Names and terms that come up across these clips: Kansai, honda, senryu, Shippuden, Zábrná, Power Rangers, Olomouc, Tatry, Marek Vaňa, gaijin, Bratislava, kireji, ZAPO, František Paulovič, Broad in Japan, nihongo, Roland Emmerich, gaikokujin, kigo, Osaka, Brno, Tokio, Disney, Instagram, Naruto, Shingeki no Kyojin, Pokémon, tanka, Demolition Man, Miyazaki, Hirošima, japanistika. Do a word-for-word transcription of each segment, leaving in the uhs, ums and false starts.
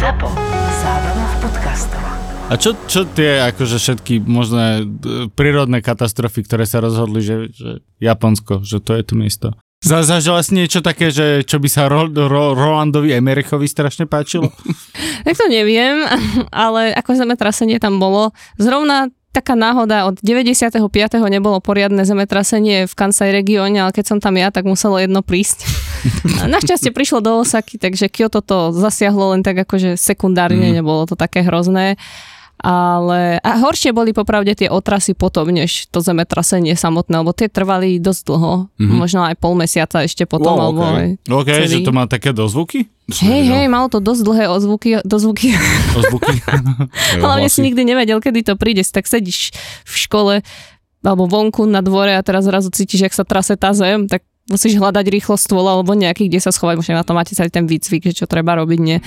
Zapo. Zábrná v podcastov. A čo, čo tie akože všetky možné prírodné katastrofy, ktoré sa rozhodli, že, že Japonsko, že to je tu miesto? Zažila si niečo také, že čo by sa Ro, Ro, Rolandovi Emmerichovi strašne páčilo? Tak to neviem, ale ako zemetrasenie tam bolo. Zrovna taká náhoda, od deväťdesiatpäť nebolo poriadne zemetrasenie v Kansai regióne, ale keď som tam ja, tak muselo jedno prísť. Našťastie prišlo do Osaky, takže Kyoto to zasiahlo len tak akože sekundárne, mm. nebolo to také hrozné. Ale a horšie boli popravde tie otrasy potom, než to zemetrasenie samotné, lebo tie trvali dosť dlho, mm-hmm. možno aj pol mesiaca ešte potom. Wow, alebo okay. Okay, že to má také dozvuky? Hej, hej, malo to dosť dlhé odzvuky. Dozvuky. Ozvuky? Hlavne si nikdy nevedel, kedy to príde, tak sedíš v škole alebo vonku na dvore a teraz zrazu cítiš, jak sa trase tá zem, tak musíš hľadať rýchlo stôl alebo nejaký, kde sa schovať, možno na to máte celý ten výcvik, že čo treba robiť, nie.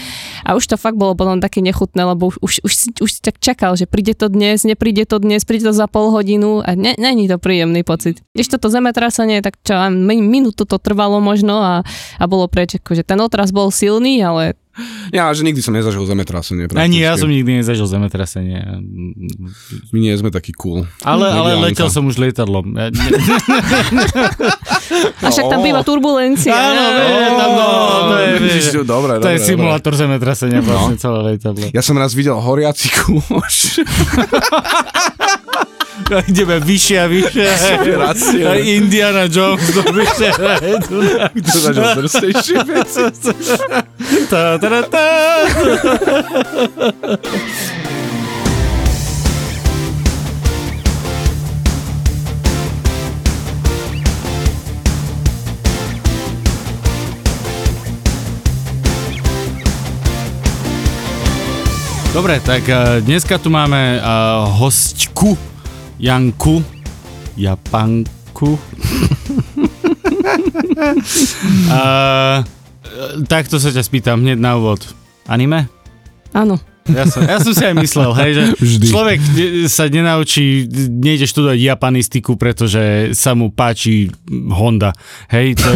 A už to fakt bolo potom také nechutné, lebo už, už, už, si, už si tak čakal, že príde to dnes, nepríde to dnes, príde to za pol hodinu a ne, není to príjemný pocit. Ešte toto zemetrasenie, tak čo, min, minútu to trvalo možno a, a bolo preč, akože ten otras bol silný, ale... Ja, že nikdy som nezažil zemetrasenie. Ani ja som nikdy nezažil zemetrasenie. My nie sme taký cool. Ale, ale letel som už lietadlom. A však tam býva turbulencia. Áno, to je simulátor zemetrasenia vlastne celé lietadlo. Ja som raz videl horiaci kôš. Ideme vyššie a vyššie. Aj Indiana Jones do vyššie. Kto zažil drsnejšie veci? Tá, tá, tá. Dobre, tak dneska tu máme uh, hostku Janku, Japanku. uh, takto sa ťa spýtam hneď na úvod. Anime? Áno. Ja som, ja som si aj myslel, hej, že vždy. Človek sa nenaučí, nejde študovať japanistiku, pretože sa mu páči Honda. Hej, to...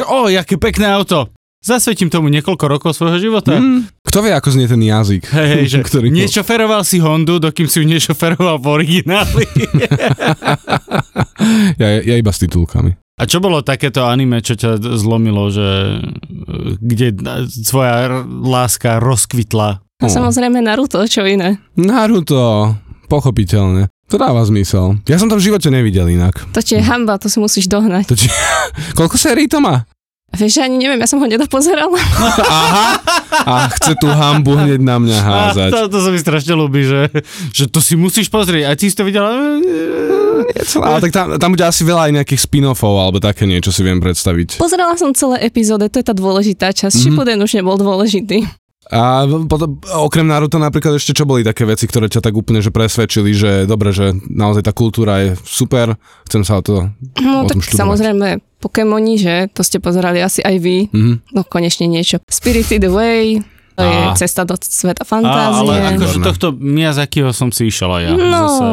Čo, o, jaké pekné auto. Zasvetím tomu niekoľko rokov svojho života. Mm. Kto vie, ako znie ten jazyk? Hej, hej, že ktorý... nešoferoval si Hondu, dokým si ju nešoferoval v origináli. ja, ja iba s titulkami. A čo bolo takéto anime, čo ťa zlomilo, že kde tvoja láska rozkvitla? A samozrejme Naruto, čo iné? Naruto, pochopiteľne. To dáva zmysel. Ja som to v živote nevidel inak. To či je hanba, to si musíš dohnať. To či... Koľko sérií to má? Vieš, ani neviem, ja som ho nedopozerala. Aha, a chce tú hambu hneď na mňa házať. A to, to sa mi strašne ľúbi, že, že to si musíš pozrieť. A ty si to videla? Ale tak tam, tam bude asi veľa aj nejakých spin-offov, alebo také niečo si viem predstaviť. Pozerala som celé epizódy, to je tá dôležitá časť. Mm-hmm. Shippuden už nebol dôležitý. A potom, okrem Naruto napríklad ešte čo boli také veci, ktoré ťa tak úplne že presvedčili, že dobre, že naozaj tá kultúra je super, chcem sa o to no, o tom tak študovať. Samozrejme Pokémoni, že? To ste pozerali asi aj vy. Mm-hmm. No konečne niečo. Spirited Away, to je a... cesta do sveta fantázie. A, ale akože tohto Miyazakiho som si išiel aj ja. No. Zase,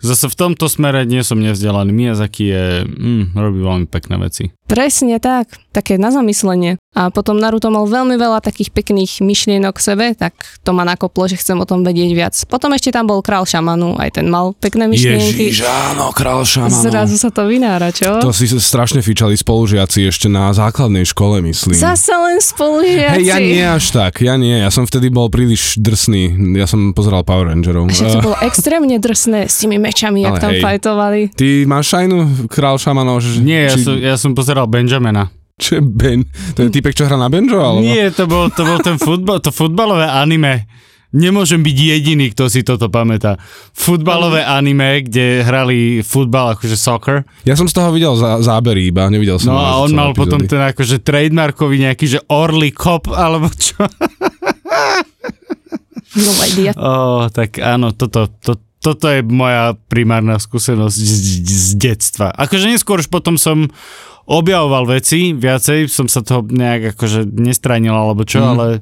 zase v tomto smere nie som nevzdelaný. Miyazaki je, mm, robí veľmi pekné veci. Presne tak, také na zamyslenie. A potom Naruto mal veľmi veľa takých pekných myšlienok k sebe, tak to ma nakoplo, že chcem o tom vedieť viac. Potom ešte tam bol Kráľ Šamanu, aj ten mal pekné myšlienky. Ježiš, áno, Kráľ Šamanov. Zrazu sa to vynára, čo? To si strašne fičali spolužiaci ešte na základnej škole, myslím. Zase len spolužiaci. Hej, ja nie až tak, ja nie, ja som vtedy bol príliš drsný, ja som pozeral Power Rangerov. Až to bolo extrémne drsné s tými mečami, ale jak tam hej. fajtovali. Ty máš šajnu Kráľ Šamanov? Že... Nie, ja, či... som, ja som pozeral Benjamina. Čo je Ben? To je týpek, čo hrá na Benjo? Alebo? Nie, to bol, to bol ten futbal, to futbalové anime. Nemôžem byť jediný, kto si toto pamätá. Futbalové anime, kde hrali futbal, akože soccer. Ja som z toho videl zá, zábery iba, nevidel som. No a on mal epizódy. Potom ten akože trademarkový nejaký, že Orly Cop, alebo čo? No idea. Oh, tak áno, toto, toto. Toto je moja primárna skúsenosť z, z, z detstva. Akože neskôr už potom som objavoval veci, viacej som sa toho nejak akože nestranil alebo čo, mm. ale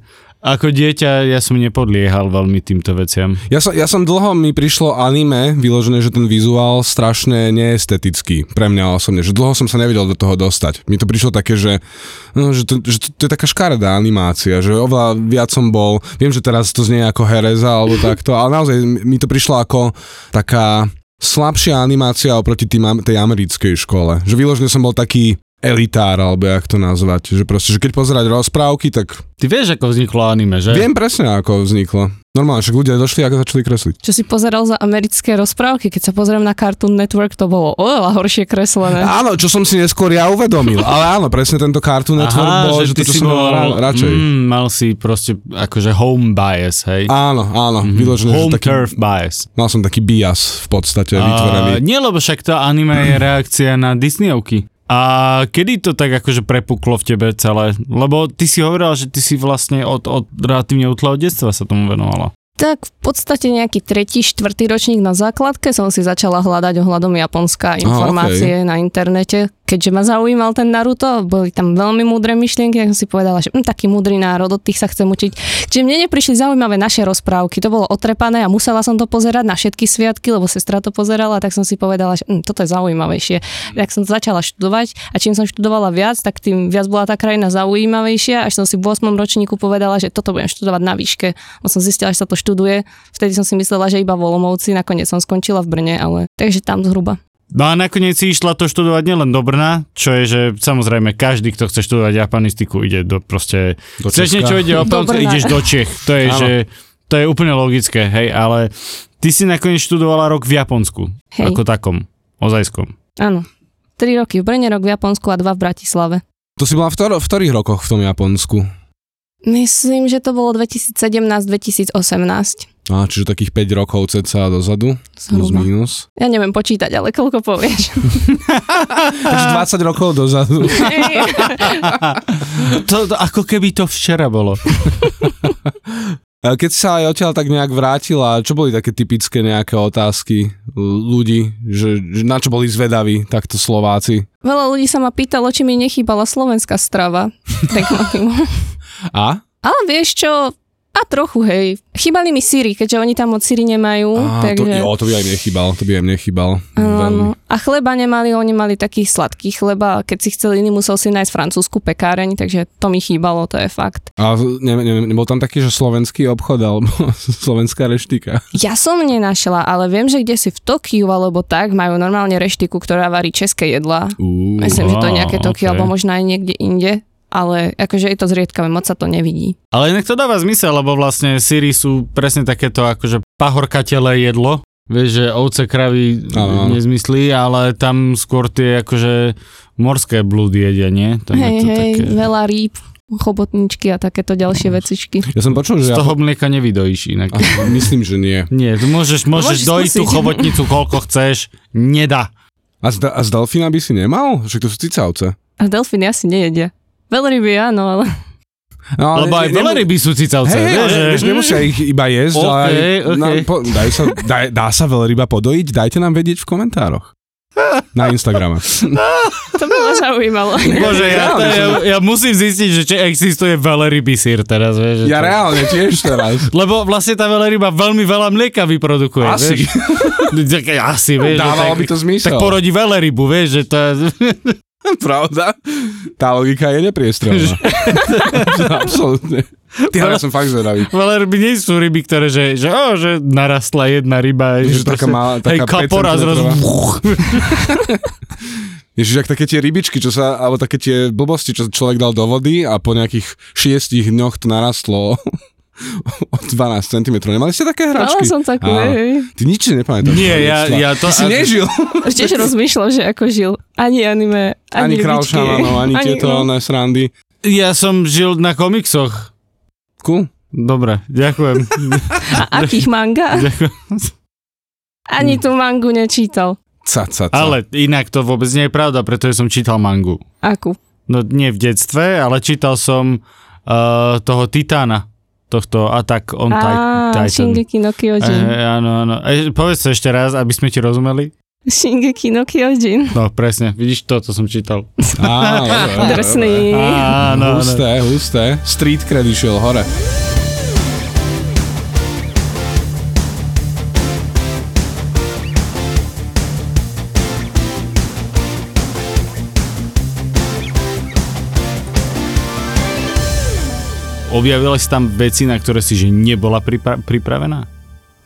Ako dieťa ja som nepodliehal veľmi týmto veciam. Ja som, ja som dlho, mi prišlo anime vyložené, že ten vizuál strašne neestetický pre mňa osobne, že dlho som sa nevedel do toho dostať. Mi to prišlo také, že, no, že, to, že to, to je taká škaredá animácia, že oveľa viac som bol, viem, že teraz to znie ako hereza alebo takto, ale naozaj mi to prišlo ako taká slabšia animácia oproti tým, tej americkej škole. Že vyložené som bol taký elitár, alebo jak to nazvať, že proste, že keď pozerať rozprávky, tak... Ty vieš, ako vzniklo anime, že? Viem presne, ako vzniklo. Normálne, však ľudia došli, ako začali kresliť. Čo si pozeral za americké rozprávky, keď sa pozriem na Cartoon Network, to bolo oveľa horšie kreslené. Áno, čo som si neskôr ja uvedomil, ale áno, presne tento Cartoon Network Aha, bol, že, že to, čo som mal ra- radšej. Mm, mal si proste akože home bias, hej? Áno, áno, mm-hmm. vyložené. Home taký, turf bias. Mal som taký bias v podstate vytvorený. Uh, nie, lebo však to anime je reakcia na Disneyovky. A kedy to tak akože prepuklo v tebe celé? Lebo ty si hovorila, že ty si vlastne od, od relatívne útleho detstva sa tomu venovala. Tak v podstate nejaký tretí, štvrtý ročník na základke som si začala hľadať ohľadom Japonska informácie oh, okay. na internete, keďže ma zaujímal ten Naruto, boli tam veľmi múdre myšlienky, tak som si povedala, že hm, taký múdry národ, od tých sa chcem učiť. Čiže mne neprišli zaujímavé naše rozprávky, to bolo otrepané a musela som to pozerať na všetky sviatky, lebo sestra to pozerala, tak som si povedala, že hm, toto je zaujímavejšie. Tak som začala študovať a čím som študovala viac, tak tým viac bola tá krajina zaujímavejšia, až som si v ôsmom ročníku povedala, že toto budem študovať na výške. No som zistila, že sa to študuje. Vtedy som si myslela, že iba v Olomouci, nakoniec som skončila v Brne, ale takže tam zhruba. No a nakoniec si išla to študovať nielen do Brna, čo je, že samozrejme každý, kto chce študovať japanistiku, ide do proste... Do Česka. Chceš niečo ide o Japonce, ideš do Čech. To je, že, to je úplne logické, hej, ale ty si nakoniec študovala rok v Japonsku, hej. Ako takom, ozajskom. Áno, tri roky v Brne, rok v Japonsku a dva v Bratislave. To si bola v, tor- v ktorých rokoch v tom Japonsku? Myslím, že to bolo dvetisíc sedemnásť dvetisíc osemnásť. Á, čiže takých päť rokov ceca dozadu, plus minus. Ja neviem počítať, ale koľko povieš? Takže dvadsať rokov dozadu. to, to, ako keby to včera bolo. Keď sa aj odtiaľ tak nejak vrátila, čo boli také typické nejaké otázky ľudí, že, že na čo boli zvedaví takto Slováci? Veľa ľudí sa ma pýtalo, či mi nechýbala slovenská strava. Tak A? Ale vieš čo, a trochu, hej. Chýbali mi síry, keďže oni tam od síry nemajú. Á, takže... to, jo, to by aj mne chýbal, to by aj mne chýbal. Áno, a chleba nemali, oni mali taký sladký chleba, keď si chcel iný, musel si nájsť francúzsku pekáreň, takže to mi chýbalo, to je fakt. A ne, ne, nebol tam taký, že slovenský obchod, alebo slovenská reštika? Ja som nenašla, ale viem, že kde si v Tokiu, alebo tak, majú normálne reštiku, ktorá varí české jedlá. Uh, Myslím, že to je nejaké Tokio, okay. alebo možno aj niekde inde. Ale akože je to zriedkavé, moc sa to nevidí. Ale inak to dáva zmysel, lebo vlastne síry sú presne takéto akože pahorkatelé jedlo. Vieš, že ovce, kravy nezmyslí, ale tam skôr tie akože morské blúdy jedia, nie? Tam hej, je to hej, také... veľa rýb, chobotničky a takéto ďalšie vecičky. Ja som počul, že... Z toho ja... mlieka nevydojíš inak. Aha, myslím, že nie. Nie, tu môžeš, môžeš, môžeš dojiť tú chobotnicu, koľko chceš. Nedá. A z, a z delfína by si nemal? Však to sú cicavce. A delfíny asi nejedia. Veľryby, áno, ale... No, lebo aj veľryby sú cicavce. Hej, hej, že... vieš, nemusia ich iba jesť, okay, ale okay. Na, po, daj sa, daj, dá sa veľryba podojiť? Dajte nám vedieť v komentároch. Na Instagrame. To by ma zaujímalo. Bože, ja, to, ja, ja musím zistiť, že existuje veľrybý sír teraz. Vieš, že ja to... reálne tiež teraz. Lebo vlastne tá veľryba veľmi veľa mlieka vyprodukuje. Asi. Vieš? Asi, vieš. Dávalo tak, by to zmysel. Tak porodí veľrybu, vieš, že to je... Pravda? Tá logika je nepriestrelná. Absolutne. Ty, ja som fakt zvedavý. Ale ryby nie sú ryby, ktoré, že, že, oh, že narastla jedna ryba. Ježiš, že taká malá, taká kapora zrazu. Ježiš, ak také tie rybičky, čo sa, alebo také tie blbosti, čo človek dal do vody a po nejakých šiestich dňoch to narastlo o dvanásť centimetrov. Nemali ste také hračky? Mala som takú, hej. Ty nič nepamätáš. Nie, ja, ja to... Ty si nežil. Tiež rozmýšľam, že ako žil. Ani anime, ani, ani Kráľ Šamanov, ani, ani tieto oné srandy. Ja som žil na komiksoch. Cool. Dobre, ďakujem. A akých manga? Ďakujem. Ani tú mangu nečítal. Ca, ca, ca. Ale inak to vôbec nie je pravda, pretože som čítal mangu. Akú? No nie v detstve, ale čítal som uh, toho Titána. Tohto Attack on Titan. Á, Shingeki no Kyojin. E, áno, áno. E, povedz to ešte raz, aby sme ti rozumeli. Shingeki no Kyojin. No, presne. Vidíš, toto som čítal. Á, drsný. Áno, áno. Husté, husté. Street cred išiel hore. objavila si tam veci, na ktoré si že nebola pripra- pripravená?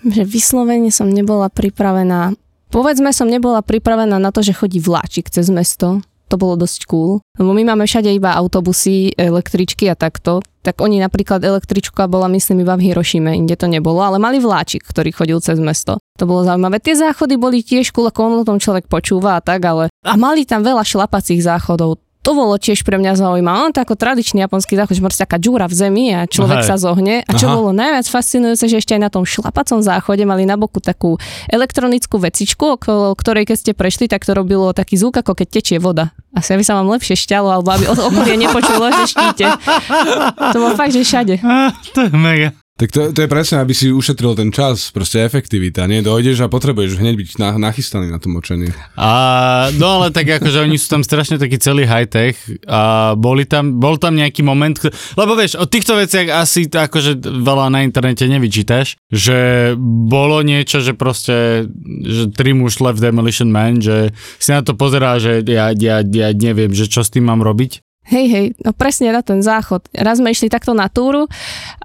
Že vyslovene som nebola pripravená. Povedzme, som nebola pripravená na to, že chodí vláčik cez mesto. To bolo dosť cool. Lebo my máme všade iba autobusy, električky a takto. Tak oni napríklad električka bola, myslím, iba v Hirošime, inde to nebolo, ale mali vláčik, ktorý chodil cez mesto. To bolo zaujímavé. Tie záchody boli tiež cool, ako on o tom človek počúva a tak, ale... A mali tam veľa šlapacích záchodov. To bolo tiež pre mňa zaujímavé. On to ako tradičný japonský záchod, že proste taká džúra v zemi a človek Aha. sa zohne. A čo Aha. bolo najviac fascinujúce, že ešte aj na tom šlapacom záchode mali na boku takú elektronickú vecičku, okolo ktorej keď ste prešli, tak to robilo taký zvuk, ako keď tečie voda. Asi aby sa vám lepšie šťalo, alebo aby okolie nepočulo, že štíte. To bolo fakt, že všade. To je mega. Tak to, to je presne, aby si ušetril ten čas, proste efektivita, nie? Dojdeš a potrebuješ hneď byť na, nachystaný na to močenie. A, no ale tak akože oni sú tam strašne taký celý high-tech a boli tam, bol tam nejaký moment, lebo vieš, o týchto veciach asi akože veľa na internete nevyčítaš, že bolo niečo, že proste, že tri mušle v Demolition Man, že si na to pozerá, že ja, ja, ja neviem, že čo s tým mám robiť. Hej, hej, no presne na ten záchod. Raz sme išli takto na túru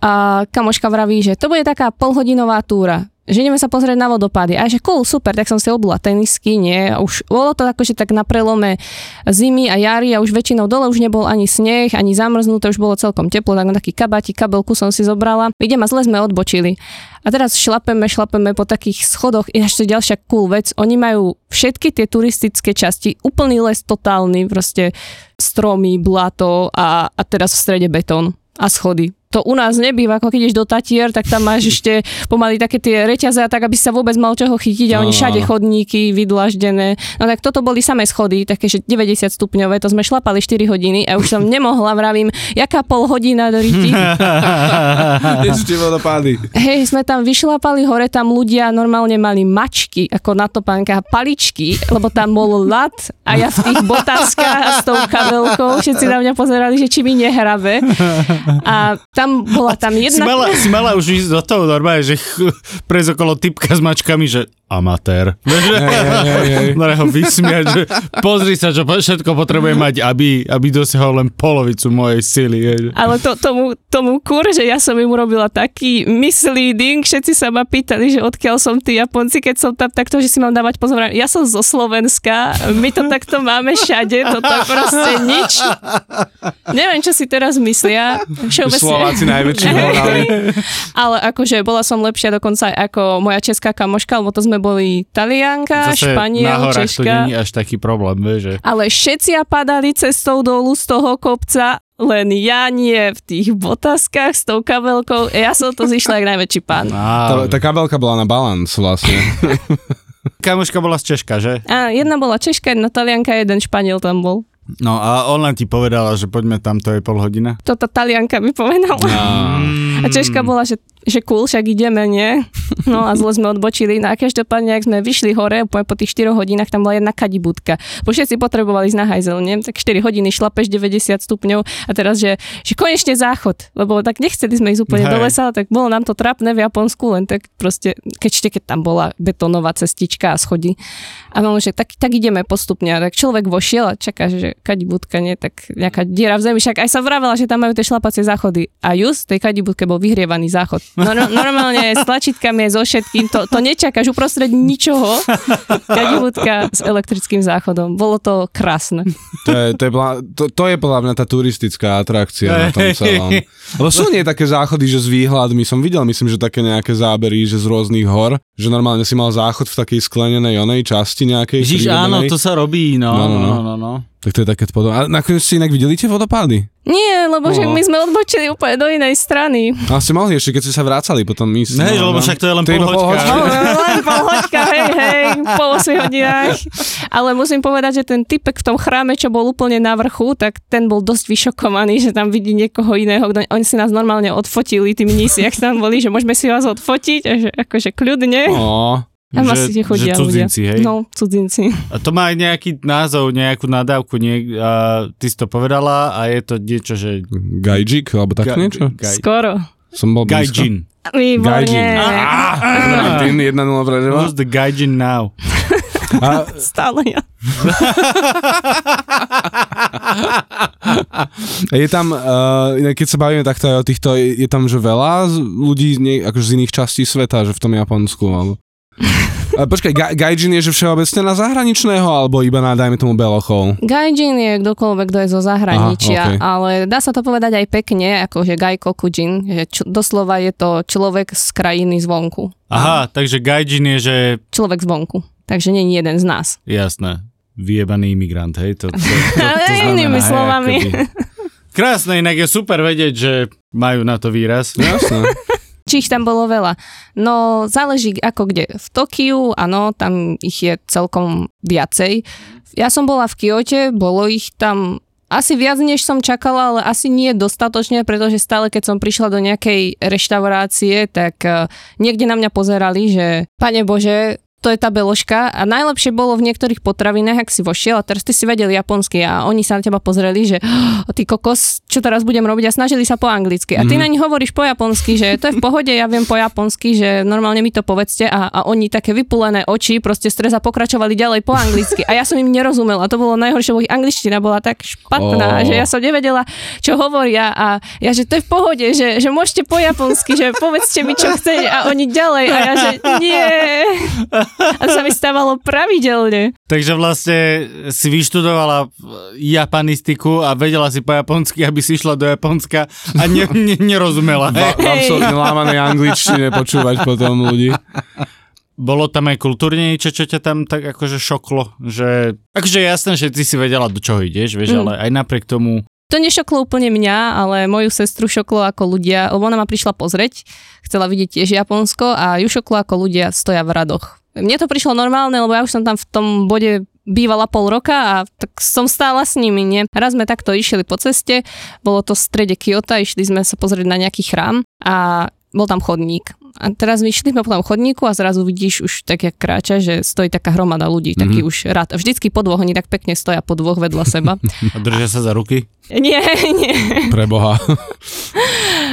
a kamoška vraví, že to bude taká polhodinová túra, že ideme sa pozrieť na vodopády. A že cool, super, tak som si obula tenisky, nie? A už bolo to akože tak na prelome zimy a jary a už väčšinou dole už nebol ani sneh, ani zamrznuté, už bolo celkom teplo, tak na taký kabáti, kabelku som si zobrala. Idem a zle sme odbočili. A teraz šlapeme, šlapeme po takých schodoch. I ešte ďalšia cool vec. Oni majú všetky tie turistické časti. Úplný les totálny, proste stromy, blato a, a teraz v strede betón a schody. To u nás nebýva, ako keď ideš do Tatier, tak tam máš ešte pomaly také tie reťaze a tak, aby sa vôbec mal čoho chytiť a oni všade chodníky vydlaždené. No tak toto boli samé schody, takéže deväťdesiat stupňové, to sme šlapali štyri hodiny a už som nemohla, vravím, jaká pol hodina do ryti. Hej, sme tam vyšlapali, hore tam ľudia normálne mali mačky, ako na topánkach, paličky, lebo tam bol ľad a ja v tých botáskach a s tou kabelkou, všetci na mňa pozerali, že či mi nehrabe. A tam bola tam jedna... Si mala, si mala už ísť do toho normálne, že prejsť okolo typka s mačkami, že amatér. Mala ho vysmiať, že pozri sa, čo všetko potrebuje mať, aby, aby dosiahol len polovicu mojej sily. Je. Ale to, tomu, tomu kur, že ja som im urobila taký misleading, všetci sa ma pýtali, že odkiaľ som tí Japonci, keď som tam takto, že si mám dávať pozor. Ja som zo Slovenska, my to takto máme všade, to tam proste nič. Neviem, čo si teraz myslia. Všeobecne. Ale akože bola som lepšia dokonca ako moja česká kamoška, lebo to sme boli Talianka, Španiel, Češka. To nie je až taký problém, vieš. Ale všetci padali cestou dolu z toho kopca, len ja nie v tých botaskách s tou kabelkou. Ja som to zišla jak najväčší pán. Tá, tá kabelka bola na balans vlastne. Kamoška bola z Češka, že? Á, jedna bola Češka, jedna Talianka, jeden Španiel tam bol. No a ona ti povedala, že poďme tam, to je pol hodina? To tá Talianka mi povedala. No. A Češka bola, že, že cool, však ideme, nie? No a zle sme odbočili. No a každopádne, ak sme vyšli hore, po tých štyroch hodinách tam bola jedna kadibudka. Bo všetci potrebovali ísť na hajzel, nie? Tak štyri hodiny šlapeš deväťdesiat stupňov a teraz, že, že konečne záchod, lebo tak nechceli sme ísť úplne Hej. do lesa, tak bolo nám to trapné v Japonsku, len tak proste, keď, keď tam bola betónová cestička a schodí. A mám, že tak, tak ideme postupne. A tak človek vošiel a čaká, že kadibudka, nie, tak nejaká diera v zemi. Však aj sa vravela, že tam majú tie šlapacie záchody. A just tej kadibudke bol vyhrievaný záchod. No, no, normálne s tlačítkami, so všetkým. To, to nečakáš uprostred ničoho. Kadibudka s elektrickým záchodom. Bolo to krásne. To je, to je, to, to je hlavne tá turistická atrakcia na tom celom. Lebo sú nie také záchody, že s výhľadmi. Som videl, myslím, že také nejaké zábery, že z rôznych hor, že normálne si mal záchod v takej sklenenej onej časti nejakej. Žiž, áno, to sa robí, no, no, no, no. no, no. Tak to je také podobné. A nakoniec si inak videli tie vodopády? Nie, lebo no. že my sme odbočili úplne do inej strany. A ste mohli ešte, keď ste sa vrácali potom ísť. Hej, no, lebo no. však to je len to polhoďka. Je pol no, len polhoďka, hej, hej, po osem hodinách. Ale musím povedať, že ten typek v tom chráme, čo bol úplne na vrchu, tak ten bol dosť vyšokovaný, že tam vidí niekoho iného. Kdo... Oni si nás normálne odfotili, tí mnísi, jak tam boli, že môžeme si vás odfotiť, a že akože kľudne. No. A že, že cudzinci, ľudia. Hej? No, cudzinci. A to má aj nejaký názov, nejakú nadávku, nie, a ty si to povedala a je to niečo, že... Gaijik, alebo tak Ga- niečo? Gai... Skoro. Som bol Gaijin. Výborné. Gaijin. jedna nula pre teba. Who's the Gaijin now? A... Stále ja. Je tam, keď sa bavíme takto aj o týchto, je tam že veľa ľudí akože z iných častí sveta, že v tom Japonsku, alebo... Počkaj, ga- gaijin je že všeobecne na zahraničného, alebo iba na, dajme tomu, belochov? Gaijin je kdokoľvek, kto je zo zahraničia. Aha, okay. Ale dá sa to povedať aj pekne, akože gaikokujin, že č- doslova je to človek z krajiny zvonku. Aha, takže gaijin je, že... Človek zvonku, takže nie je jeden z nás. Jasné, vyjebaný imigrant, hej, to, to, to, to, to znamená. Inými slovami. Krásne, inak je super vedieť, že majú na to výraz. Jasné. Či ich tam bolo veľa. No, záleží ako kde. V Tokiu, áno, tam ich je celkom viacej. Ja som bola v Kyote, bolo ich tam asi viac, než som čakala, ale asi nie dostatočne, pretože stále, keď som prišla do nejakej reštaurácie, tak uh, niekde na mňa pozerali, že pane Bože, to je tá beložka a najlepšie bolo v niektorých potravinách, ak si vošiel a teraz ty si vedel japonsky a oni sa na teba pozreli, že oh, ty kokos, čo teraz budem robiť a snažili sa po anglicky a ty mm. na nich hovoríš po japonsky, že to je v pohode, ja viem po japonsky, že normálne mi to povedzte a, a oni také vypulené oči, proste stresa pokračovali ďalej po anglicky a ja som im nerozumela, to bolo najhoršie, bo ich angličtina bola tak špatná, oh. že ja som nevedela, čo hovoria a ja, že to je v pohode, že, že môžete po japonsky, že povedzte mi, čo chcete a oni ďalej a ja, že nie. A sa mi stávalo pravidelne. Takže vlastne si vyštudovala japanistiku a vedela si po japonsky, aby si išla do Japonska a ne, ne, nerozumela. V, v absolútne lámanej angličtine počúvať potom ľudí. Bolo tam aj kultúrne niečo, čo ťa tam tak akože šoklo, že akože jasné, že ty si vedela, do čoho ideš, vieš, mm. ale aj napriek tomu. To nešoklo úplne mňa, ale moju sestru šoklo ako ľudia, lebo ona ma prišla pozrieť, chcela vidieť tiež Japonsko a ju šoklo ako ľudia stoja v radoch. Mne to prišlo normálne, lebo ja už som tam v tom bode bývala pol roka a tak som stála s nimi, nie? Raz sme takto išli po ceste, bolo to v strede Kyota, išli sme sa pozrieť na nejaký chrám a bol tam chodník. A teraz vyšli sme po tom chodníku a zrazu vidíš už tak, jak kráča, že stojí taká hromada ľudí, taký mm-hmm. už rád. A vždycky po dvoch, oni tak pekne stoja po dvoch vedľa seba. A držia sa za ruky? Nie, nie. Preboha.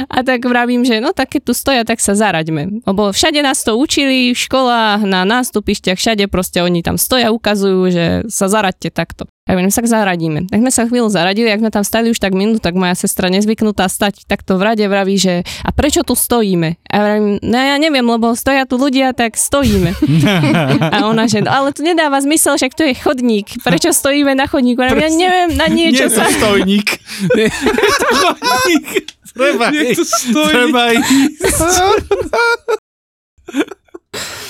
A tak vravím, že no tak keď tu stoja, tak sa zaraďme. Lebo všade nás to učili, v školách, na nástupištiach, všade proste oni tam stoja, ukazujú, že sa zaraďte takto. A my sa zaradíme. Tak sme sa chvíľu zaradili, ak sme tam stali už tak minút, tak moja sestra nezvyknutá stať takto v rade vraví, že a prečo tu stojíme? A vravím, no ja neviem, lebo stoja tu ľudia, tak stojíme. A ona, že ale to nedáva zmysel, však to je chodník. Prečo stojíme na chodníku? A ja neviem, na niečo sa... Stojník. Nie, to chodník. Treba ísť. Treba ísť.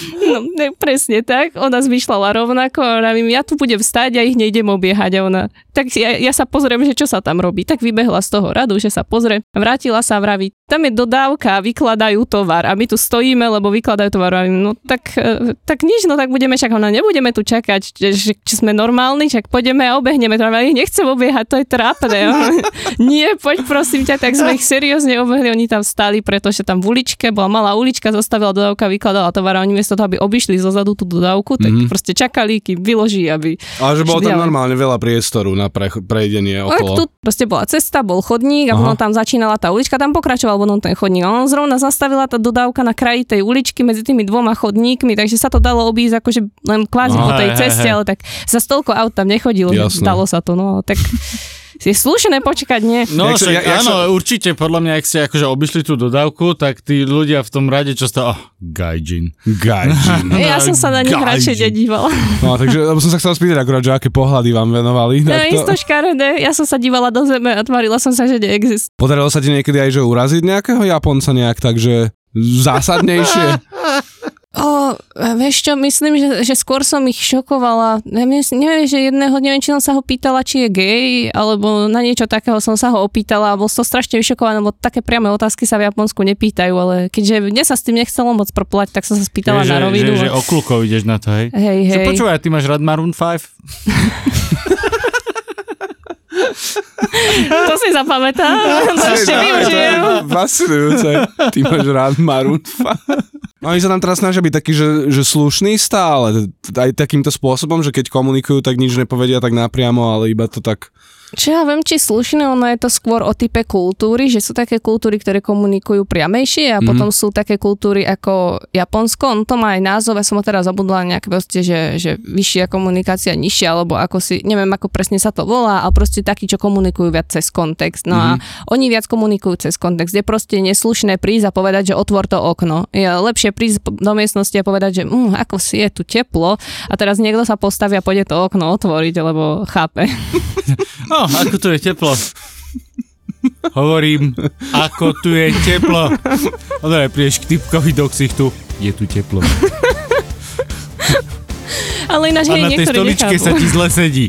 No, ne, presne tak. Ona zmyšľala rovnako a hovorím, ja tu budem stáť a ich nejdem obiehať. A ona, tak ja, ja sa pozriem, že čo sa tam robí. Tak vybehla z toho radu, že sa pozrie. Vrátila sa a vraví, tam je dodávka, vykladajú tovar a my tu stojíme, lebo vykladajú tovar. A hovorím, no tak, tak nič, no tak budeme čakať. Ona, nebudeme tu čakať, že či sme normálni, čak pôjdeme a obehneme. To ja ich nechcem obiehať, to je trápne. Nie, poď prosím ťa, tak sme ich seriózne obehli. Oni tam stáli, pretože tam v uličke bola malá ulička, zostavila dodávka, vykladala tovar. A oni miesto toho, aby obišli zozadu tú dodávku, tak mm-hmm. proste čakali, kým vyloží, aby... Ale že bolo tam normálne veľa priestoru na pre, prejdenie okolo. Tu proste bola cesta, bol chodník a potom tam začínala tá ulička, tam pokračoval potom ten chodník. A on zrovna zastavila tá dodávka na kraji tej uličky medzi tými dvoma chodníkmi, takže sa to dalo obísť akože len kvázi po tej ceste, ale tak za stolko aut tam nechodilo, dalo sa to, no tak... Je slušné počkať, nie? No, sa, ja, ja, áno, sa... určite, podľa mňa, ak ste akože obišli tú dodávku, tak tí ľudia v tom rade čo stalo, oh, gaijin. Gaijin. No, ja som sa na nich radšej nedívala. No, takže som sa chcel spýtať akurát, že aké pohľady vám venovali. No, isto škaredé, ja som sa dívala do zeme a tvarila som sa, že neexistuje. Podarilo sa ti niekedy aj, že uraziť nejakého Japonca nejak, takže zásadnejšie? O, vieš čo, myslím, že, že skôr som ich šokovala. Neviem, neviem, že jedného dňa, či som sa ho pýtala, či je gej, alebo na niečo takého som sa ho opýtala, a bol to strašne vyšokované, lebo také priame otázky sa v Japonsku nepýtajú, ale keďže mne sa s tým nechcelo moc proplať, tak som sa spýtala je, na rovinu. Že, že, že okľukov ideš na to, hej? Hej, hej. Čo počúvaj, ty máš rád Maroon päť? To si zapamätám, to ešte využijem. Fascinujúce, ty máš rád Maroon päť. No oni sa tam teraz snažia byť takí, že, že slušní stále, aj takýmto spôsobom, že keď komunikujú, tak nič nepovedia tak napriamo, ale iba to tak Čo ja viem, či slušné, ono je to skôr o type kultúry, že sú také kultúry, ktoré komunikujú priamejšie a mm. potom sú také kultúry ako Japonsko, on to má aj názov, ja som ho teraz zabudla nejak proste, že, že vyššia komunikácia, nižšia, alebo ako si, neviem ako presne sa to volá, ale proste takí, čo komunikujú viac cez kontext. No mm. a oni viac komunikujú cez kontext. Je proste neslušné prísť a povedať, že otvor to okno. Je lepšie prísť do miestnosti a povedať, že mm, ako si je tu teplo a teraz niekto sa postaví a pôjde to okno otvoriť, lebo chápe. Oh, ako tu je teplo. Hovorím, ako tu je teplo. No dobre, prídeš k typkovi do ksichtu. Je tu teplo. Ale ináč hej, niektorí nechápu. A na tej stoličke nechápu. Sa ti zle sedí.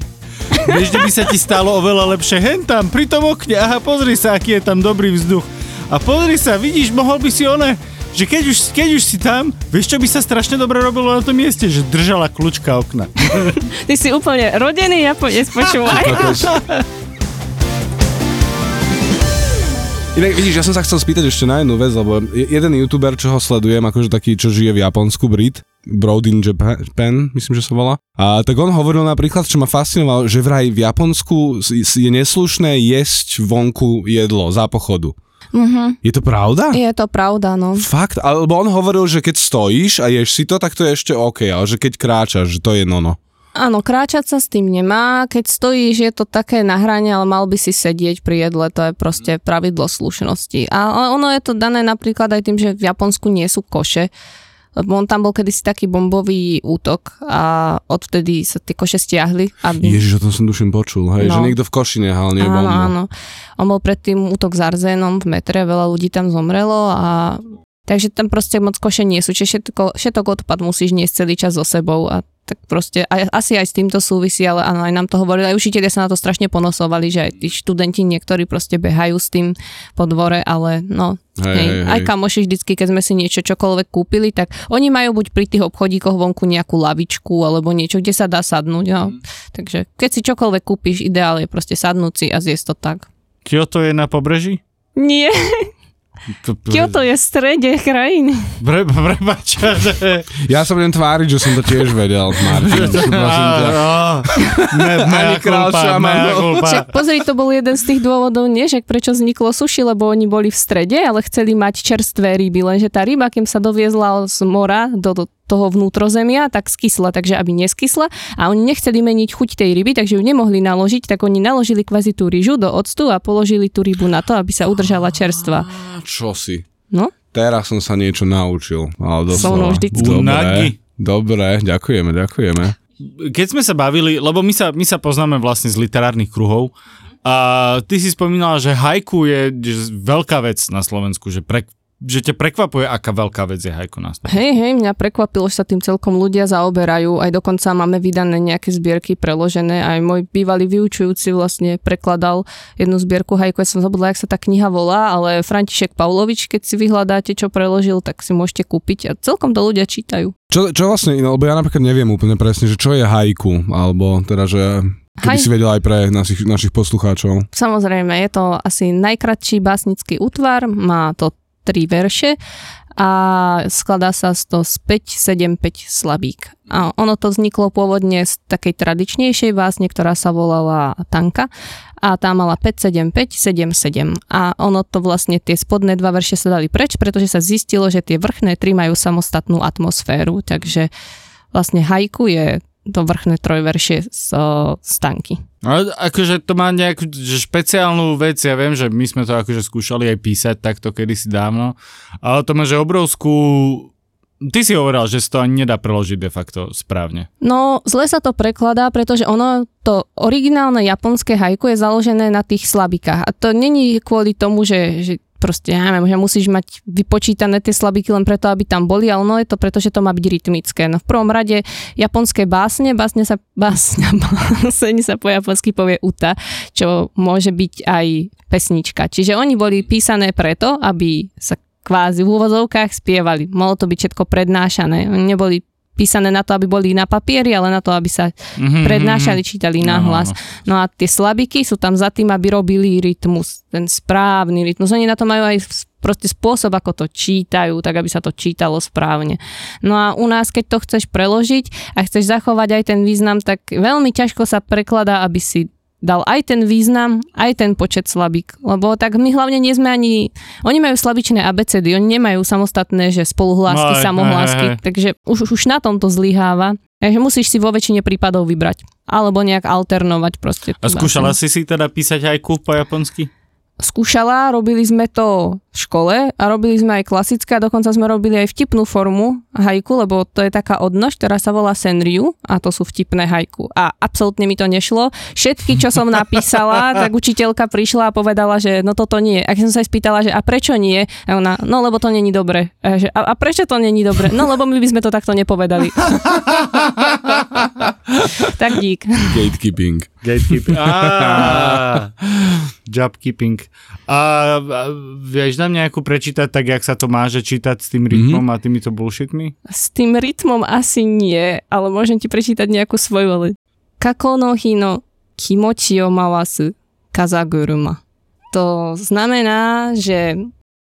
Vieš, by sa ti stalo oveľa lepšie. Hen tam, pri tom okne. Aha, pozri sa, aký je tam dobrý vzduch. A pozri sa, vidíš, mohol by si one... že keď už, keď už si tam, vieš, čo by sa strašne dobre robilo na tom mieste? Že držala kľúčka okna. Ty si úplne rodený Japonec, počúvaj. Inak vidíš, ja som sa chcel spýtať ešte na jednu vec, lebo jeden youtuber, čo ho sledujem, akože taký, čo žije v Japonsku, Brit, Broad in Japan, myslím, že sa volá, a tak on hovoril napríklad, čo ma fascinovalo, že vraj v Japonsku je neslušné jesť vonku jedlo za pochodu. Mm-hmm. Je to pravda? Je to pravda, no. Fakt? Alebo on hovoril, že keď stojíš a ješ si to, tak to je ešte OK, ale že keď kráčaš, že to je nono. Áno, kráčať sa s tým nemá, keď stojíš, je to také na hrane, ale mal by si sedieť pri jedle, to je proste pravidlo slušnosti. Ale ono je to dané napríklad aj tým, že v Japonsku nie sú koše, lebo on tam bol kedysi taký bombový útok a odtedy sa tie koše stiahli. Aby... Ježiš, o tom som duším počul, hej, no. Že niekto v koši nehal, nie bombu. Áno, áno. On bol predtým útok s arzénom v metre, veľa ľudí tam zomrelo a takže tam proste moc koše nie sú, čiže všetko, všetok odpad musíš niesť celý čas so sebou a tak proste, aj, asi aj s týmto súvisí, ale áno, aj nám to hovorili, aj učitelia sa na to strašne ponosovali, že aj tí študenti niektorí proste behajú s tým po dvore, ale no, hej, hej, hej. Aj kamoši vždycky, keď sme si niečo čokoľvek kúpili, tak oni majú buď pri tých obchodíkoch vonku nejakú lavičku, alebo niečo, kde sa dá sadnúť, no. Mm. Takže keď si čokoľvek kúpiš, ideál je proste sadnúť si a zjesť to tak. Kyoto je na pobreží? Nie. To... Kyoto je v strede krajiny. Pre, prepáč. Ja sa budem tváriť, že som to tiež vedel. Martin, ani Kráľ Šamanov. Pozri, to bol jeden z tých dôvodov, nie, že prečo vzniklo sushi, lebo oni boli v strede, ale chceli mať čerstvé ryby, lenže tá ryba, kým sa doviezla z mora do toho vnútrozemia, tak skysla, takže aby neskysla a oni nechceli meniť chuť tej ryby, takže ju nemohli naložiť, tak oni naložili kvázi tú ryžu do octu a položili tú rybu na to, aby sa udržala čerstva. Čo si? No? Teraz som sa niečo naučil. Ale doslova. Dobre, dobre, ďakujeme, ďakujeme. Keď sme sa bavili, lebo my sa, my sa poznáme vlastne z literárnych kruhov, a ty si spomínala, že haiku je veľká vec na Slovensku, že pre Že ťa prekvapuje, aká veľká vec je haiku na Slovensku. Hej, hej, mňa prekvapilo, že sa tým celkom ľudia zaoberajú, aj dokonca máme vydané nejaké zbierky preložené, aj môj bývalý vyučujúci vlastne prekladal jednu zbierku haiku, ja som zabudla, jak sa tá kniha volá, ale František Paulovič, keď si vyhľadáte, čo preložil, tak si môžete kúpiť a celkom to ľudia čítajú. Čo, čo vlastne, lebo ja napríklad neviem úplne presne, že čo je haiku, alebo teda, že... Keby si vedel aj pre našich, našich poslucháčov. Samozrejme, je to asi najkratší básnický útvar, má to tri verše a skladá sa z to z päť sedem päť slabík. A ono to vzniklo pôvodne z takej tradičnejšej básne, ktorá sa volala Tanka a tá mala päť sedem päť sedem sedem a ono to vlastne tie spodné dva verše sa dali preč, pretože sa zistilo, že tie vrchné tri majú samostatnú atmosféru, takže vlastne haiku je to vrchné trojveršie z, z Tanky. Ale akože to má nejakú špeciálnu vec, ja viem, že my sme to akože skúšali aj písať takto kedysi dávno, ale to má, že obrovskú... Ty si hovoril, že to ani nedá preložiť de facto správne. No, zle sa to prekladá, pretože ono, to originálne japonské haiku je založené na tých slabikách. A to není kvôli tomu, že... že proste, ja neviem, že musíš mať vypočítané tie slabiky len preto, aby tam boli, ale no je to preto, že to má byť rytmické. No v prvom rade japonské básne, básne sa, básne, básne sa po japonsky povie uta, čo môže byť aj pesnička. Čiže oni boli písané preto, aby sa kvázi v úvozovkách spievali. Mohlo to byť všetko prednášané. Oni neboli písané na to, aby boli na papieri, ale na to, aby sa mm-hmm. prednášali, čítali nahlas. No a tie slabiky sú tam za tým, aby robili rytmus, ten správny rytmus. Oni na to majú aj proste spôsob, ako to čítajú, tak aby sa to čítalo správne. No a u nás, keď to chceš preložiť a chceš zachovať aj ten význam, tak veľmi ťažko sa prekladá, aby si dal aj ten význam, aj ten počet slabík. Lebo tak my hlavne nie sme ani... Oni majú slabičné á bé cé dé, oni nemajú samostatné, že spoluhlásky, aj, samohlásky. Aj, aj. Takže už, už na tom to zlyháva. Takže musíš si vo väčšine prípadov vybrať. Alebo nejak alternovať proste. A skúšala si si teda písať haiku po japonsky? Skúšala, robili sme to v škole a robili sme aj klasické a dokonca sme robili aj vtipnú formu haiku, lebo to je taká odnož, ktorá sa volá senryu a to sú vtipné haiku. A absolútne mi to nešlo. Všetky, čo som napísala, tak učiteľka prišla a povedala, že no toto nie. A keď som sa aj spýtala, že a prečo nie? A ona, no lebo to není dobre. A, že, a, a prečo to není dobre? No lebo my by sme to takto nepovedali. Tak dík. Gatekeeping. Gatekeeping. Jobkeeping. A, a vieš nám nejakú prečítať, tak jak sa to má, že čítať s tým rytmom mm-hmm. a týmito bullshitmi? S tým rytmom asi nie, ale môžem ti prečítať nejakú svoju, ale... Kako no hi no kimochi o mawasu kazaguruma. To znamená, že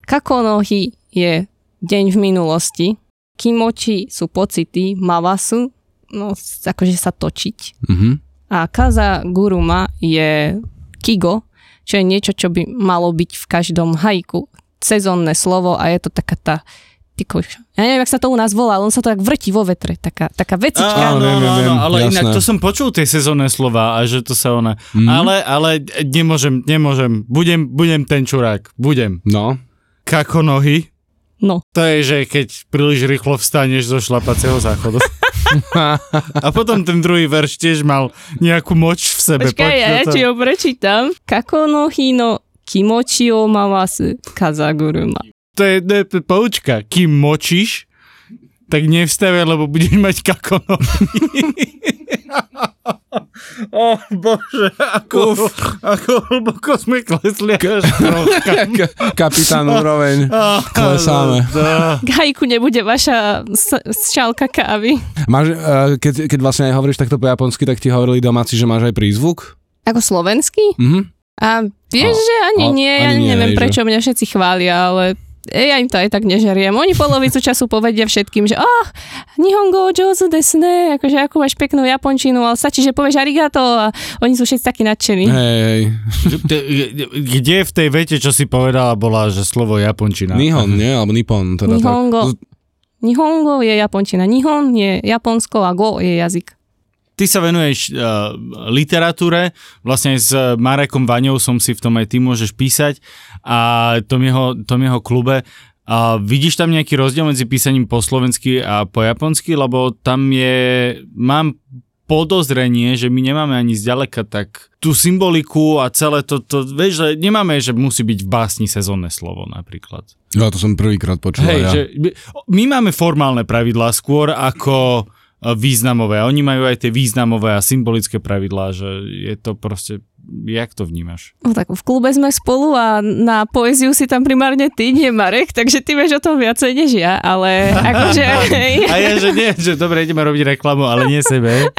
kako no hi je deň v minulosti, kimochi sú pocity, mawasu, no akože sa točiť. Mm-hmm. A kazaguruma je kigo, čo je niečo, čo by malo byť v každom haiku. Sezónne slovo a je to taká tá... Tyko, ja neviem, jak sa to u nás volá, on sa to tak vrti vo vetre, taká, taká vecička. Áno, áno, áno, ale jasné. Inak to som počul tie sezónne slova a že to sa ona... Mm. Ale, ale nemôžem, nemôžem. Budem, budem ten čurák, budem. No. Kako nohy? No. To je, že keď príliš rýchlo vstaneš zo šlapacieho záchodu. A potom ten druhý verš tiež mal nejakú moč v sebe. Počkaj, ja ti ho prečítam. Kako no hi no kimochi o mawasu kazaguruma. To je, to je poučka. Kým močíš, tak nevstavaj, lebo budeš mať kako no O oh, bože, ako, ako hlboko sme klesli. Kapitán úroveň, klesáme. Haiku nebude vaša šálka kávy. Máš, keď, keď vlastne aj hovoríš takto po japonsky, tak ti hovorili domáci, že máš aj prízvuk? Ako slovenský? Mhm. A vieš, a, že ani a, nie, ja neviem, nie, prečo že... mňa všetci chvália, ale... Ja im to aj tak nežeriem. Oni polovicu času povedia všetkým, že oh, nihongo jōzu desu ne, akože akú máš peknú japončinu, ale stačí, že povieš arigato a oni sú všetci takí nadšení. Hej, hej. Kde v tej vete, čo si povedala, bola, že slovo japončina? Nihon, nie? Alebo nippon. Teda nihongo. Tak. Nihongo je japončina. Nihon je japonsko a go je jazyk. Ty sa venuješ uh, literatúre, vlastne s Marekom Vaňou som si v tom aj ty môžeš písať a tom jeho, tom jeho klube. Uh, vidíš tam nejaký rozdiel medzi písaním po slovensky a po japonsky, lebo tam je, mám podozrenie, že my nemáme ani zďaleka tak tú symboliku a celé to, to vieš, že nemáme, že musí byť v básni sezónne slovo napríklad. Ja to som prvýkrát počul. Hej, ja. Že, my máme formálne pravidlá skôr ako... významové. Oni majú aj tie významové a symbolické pravidlá, že je to proste, jak to vnímaš? No tak v klube sme spolu a na poéziu si tam primárne ty, nie Marek, takže ty vieš o tom viacej než ja, ale akože... A ja, že nie, že dobre, ideme robiť reklamu, ale nie sebe.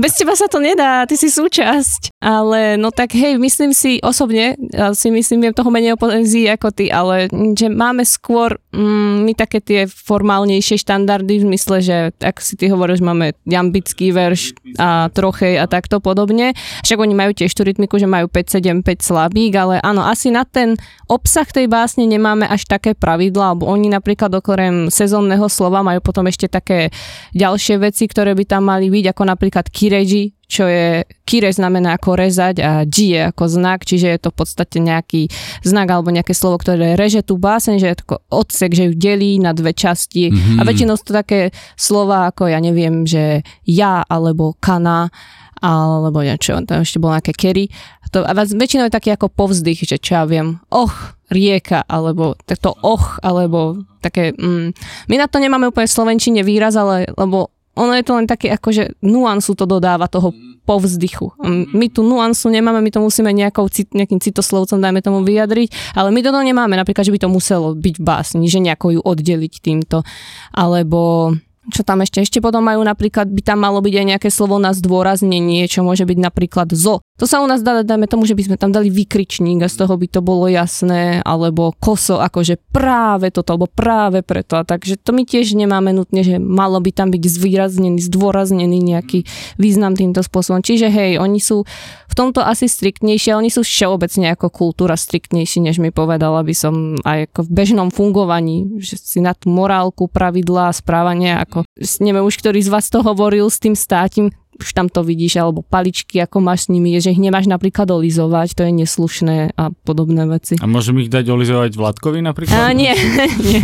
Bez teba sa to nedá, ty si súčasť. Ale no tak hej, myslím si osobne, si myslím, viem toho menej o poézii ako ty, ale že máme skôr mm, my také tie formálnejšie štandardy v zmysle, že tak si ty hovoríš, máme jambický verš a trochej a takto podobne. Však oni majú tiež tú rytmiku, že majú päť sedem päť slabík, ale áno, asi na ten obsah tej básne nemáme až také pravidlá, alebo oni napríklad okrem sezónneho slova majú potom ešte také ďalšie veci, ktoré by tam mali byť, ako napríklad kireji, čo je, kire znamená ako rezať a ji je ako znak, čiže je to v podstate nejaký znak alebo nejaké slovo, ktoré reže tú báseň, že je to odsek, že ju delí na dve časti mm-hmm. a väčšinou sú to také slova ako ja neviem, že ja alebo kana alebo niečo, tam ešte bolo nejaké kery to, a väčšinou je taký ako povzdych, že čo ja viem, och, rieka alebo to och, alebo také, mm. my na to nemáme úplne v slovenčine výraz, ale lebo ono je to len také, akože nuansu to dodáva toho povzdychu. My tu nuansu nemáme, my to musíme nejakou, nejakým citoslovcom, dajme tomu, vyjadriť, ale my to nemáme, napríklad, že by to muselo byť v básni, že nejako ju oddeliť týmto. Alebo Čo tam ešte? Ešte potom majú napríklad, by tam malo byť aj nejaké slovo na zdôraznenie, čo môže byť napríklad zo. To sa u nás dá, dajme tomu, že by sme tam dali vykričník a z toho by to bolo jasné, alebo koso, akože práve toto, alebo práve preto. A takže to my tiež nemáme nutne, že malo by tam byť zvýraznený, zdôraznený nejaký význam týmto spôsobom. Čiže hej, oni sú v tomto asi striktnejšie, oni sú všeobecne ako kultúra striktnejší, než mi povedala by som aj ako v bežnom fungovaní, že si na tú morálku, pravidlá, správanie ako neviem už, ktorý z vás to hovoril s tým státim, už tam to vidíš, alebo paličky, ako máš s nimi, je, že ich nemáš napríklad olizovať, to je neslušné a podobné veci. A môžem ich dať olizovať Vládkovi napríklad? A nie.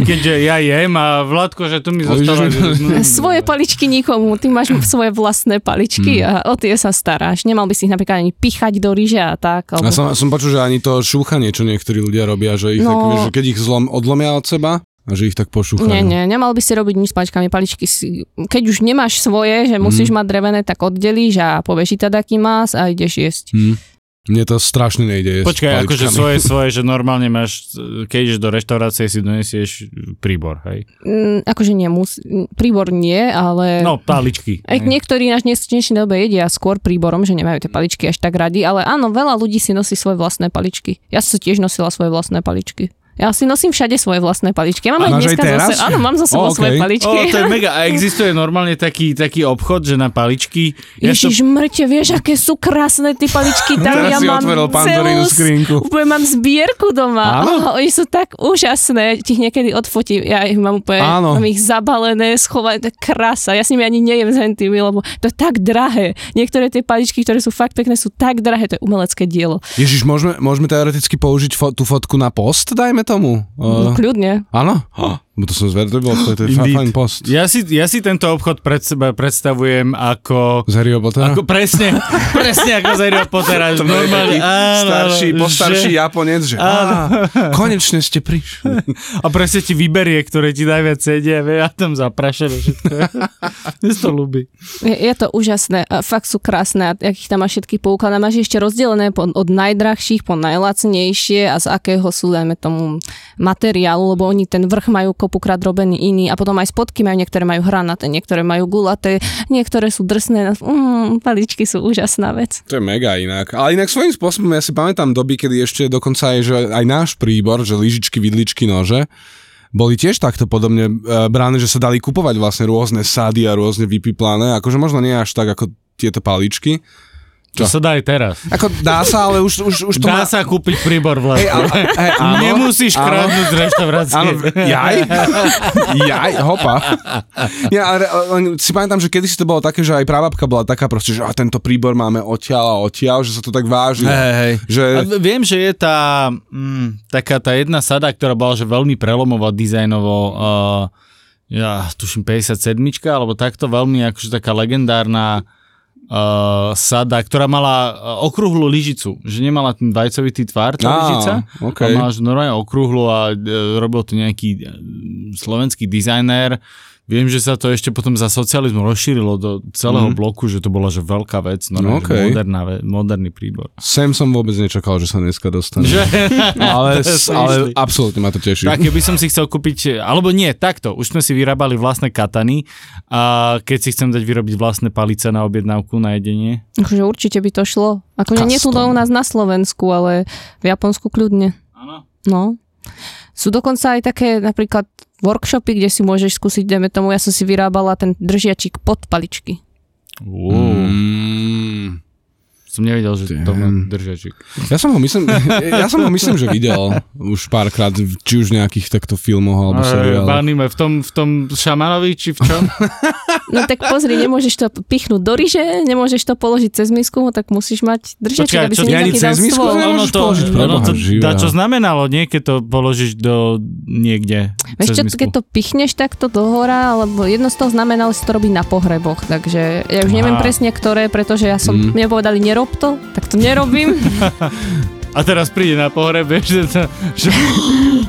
Keďže ja jem a Vládko, že tu mi zostáva. Svoje paličky nikomu, ty máš svoje vlastné paličky mm. a o tie sa staráš. Nemal by si ich napríklad ani pichať do ryža a tak. Alebo... Ja som, som počul, že ani to šúchanie, čo niektorí ľudia robia, že ich no... tak, že keď ich zlom, odlomia od seba, a že ich tak pošúchajú. Nie, nie, nemal by si robiť nič s paličkami. Paličky si, keď už nemáš svoje, že musíš mm. mať drevené, tak oddelíš a povieš itadaki mas a ideš jesť. Mm. Mne to strašne nejde jesť. Počkaj, akože svoje, svoje, že normálne máš, keď ideš do reštaurácie, si donesieš príbor, hej? Mm, akože nemus, príbor nie, ale... No, paličky. Aj niektorí náš dnešnej dobe jedia skôr príborom, že nemajú tie paličky až tak radi, ale áno, veľa ľudí si nosí svoje vlastné paličky. Ja som tiež nosila svoje vlastné paličky. Ja si nosím všade svoje vlastné paličky. Ja mám aj dneska zase, áno, mám za sebou okay. svoje paličky. O, to je mega. A existuje normálne taký, taký obchod, že na paličky... Ježiš, ja to... mŕte, vieš, aké sú krásne tie paličky. Tam ja mám celú skrinku. Úplne mám zbierku doma. Oh, oni sú tak úžasné. Tých niekedy odfotím. Ja ich mám úplne, áno. mám ich zabalené, schované. To je krása. Ja s nimi ani nejem s hentými, lebo to je tak drahé. Niektoré tie paličky, ktoré sú fakt pekné, sú tak drahé. To je umelecké dielo. Ježiš, môžeme, môžeme teoreticky použiť fo- tú fotku na post, dajme tomu. Uh, Kľudne. Áno? Oh, to som zverdoval, to je fajn post. Ja si, ja si tento obchod pred seba predstavujem ako... Z Harryho Pottera? Ako, presne, presne ako z Harryho Pottera. To normálne, áno, starší, postarší že... Japonec, že áno, konečne ste prišli. A presne ti vyberie, ktoré ti najviac sedia, ja tam zaprašené všetko. Mňa to ľúbi. Je, je to úžasné, a fakt sú krásne, akých tam máš všetky poukladané. Máš ešte rozdelené od najdrahších po najlacnejšie a z akého sú, dajme tomu, materiálu, lebo oni ten vrch majú kopukrát robený iný a potom aj spodky majú, niektoré majú hranaté, niektoré majú gulaté, niektoré sú drsné, mm, paličky sú úžasná vec. To je mega inak, ale inak svojím spôsobom ja si pamätám doby, kedy ešte dokonca aj, že aj náš príbor, že lyžičky, vidličky, nože, boli tiež takto podobne bráne, že sa dali kupovať vlastne rôzne sady a rôzne vypiplané, akože možno nie až tak ako tieto paličky. Čo? To sa dá aj teraz. Ako dá sa, ale už, už, už to dá má... sa kúpiť príbor vlastne. Hey, ale, hey, áno, nemusíš kradnúť z reštaurácie. Jaj? Jaj? Hopa. Ja, ale, ale, si pamätám, že kedysi to bolo také, že aj prababka bola taká proste, že a, tento príbor máme odtiaľ a odtiaľ, že sa to tak vážilo. Hey, hey. Že... Viem, že je tá mm, taká tá jedna sada, ktorá bola že veľmi prelomová dizajnovo... Uh, ja tuším päťdesiatsedmička, alebo takto veľmi akože taká legendárna Uh, sada, ktorá mala okrúhlu lyžicu, že nemala ten vajcovitý tvár, tá ah, lyžica, okay. Mala normálne okrúhlu a e, robil to nejaký slovenský dizajner. Viem, že sa to ešte potom za socializmu rozšírilo do celého mm. bloku, že to bola že veľká vec, normálne, okay. moderná ve- moderný príbor. Sem som vôbec nečakal, že sa dneska dostane. Že? ale ale absolútne ma to teší. Tak, keby som si chcel kúpiť, alebo nie, takto, už sme si vyrábali vlastné katany a keď si chcem dať vyrobiť vlastné palice na objednávku, na jedenie. Akože určite by to šlo. Akože nie tu u nás na Slovensku, ale v Japonsku kľudne. Áno. No. Sú dokonca aj také napríklad workshopy, kde si môžeš skúsiť, dajme tomu, ja som si vyrábala ten držiačik pod paličky. Mm. Som nevedel, že to má držiačik. Ja som ho myslím, ja som ho myslím, že videl už párkrát, či už nejakých takto filmov, alebo seriálov. V anime, v tom, v tom Šamanovi, či v čom? No tak pozri, nemôžeš to pichnúť do ryže, nemôžeš to položiť cez misku, tak musíš mať držiačik, aby si nezakýdal stôl. Ono to, ono to dá, čo znamenalo, nie? Keď to položíš do niekde cez misku. Veď čo, keď to pichneš takto dohora, alebo jedno z toho znamenalo, že to robí na pohreboch, takže ja už neviem presne, ktoré, pretože ja som, mne povedali, nerob to, tak to nerobím. A teraz príde na pohreb, vieš, že, že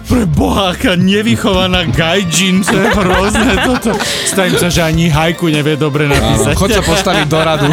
pre boha, aká nevychovaná gaijin, to je hrozné toto. Stavím sa, že ani haiku nevie dobre napísať. Áno, choď sa postaviť do radu.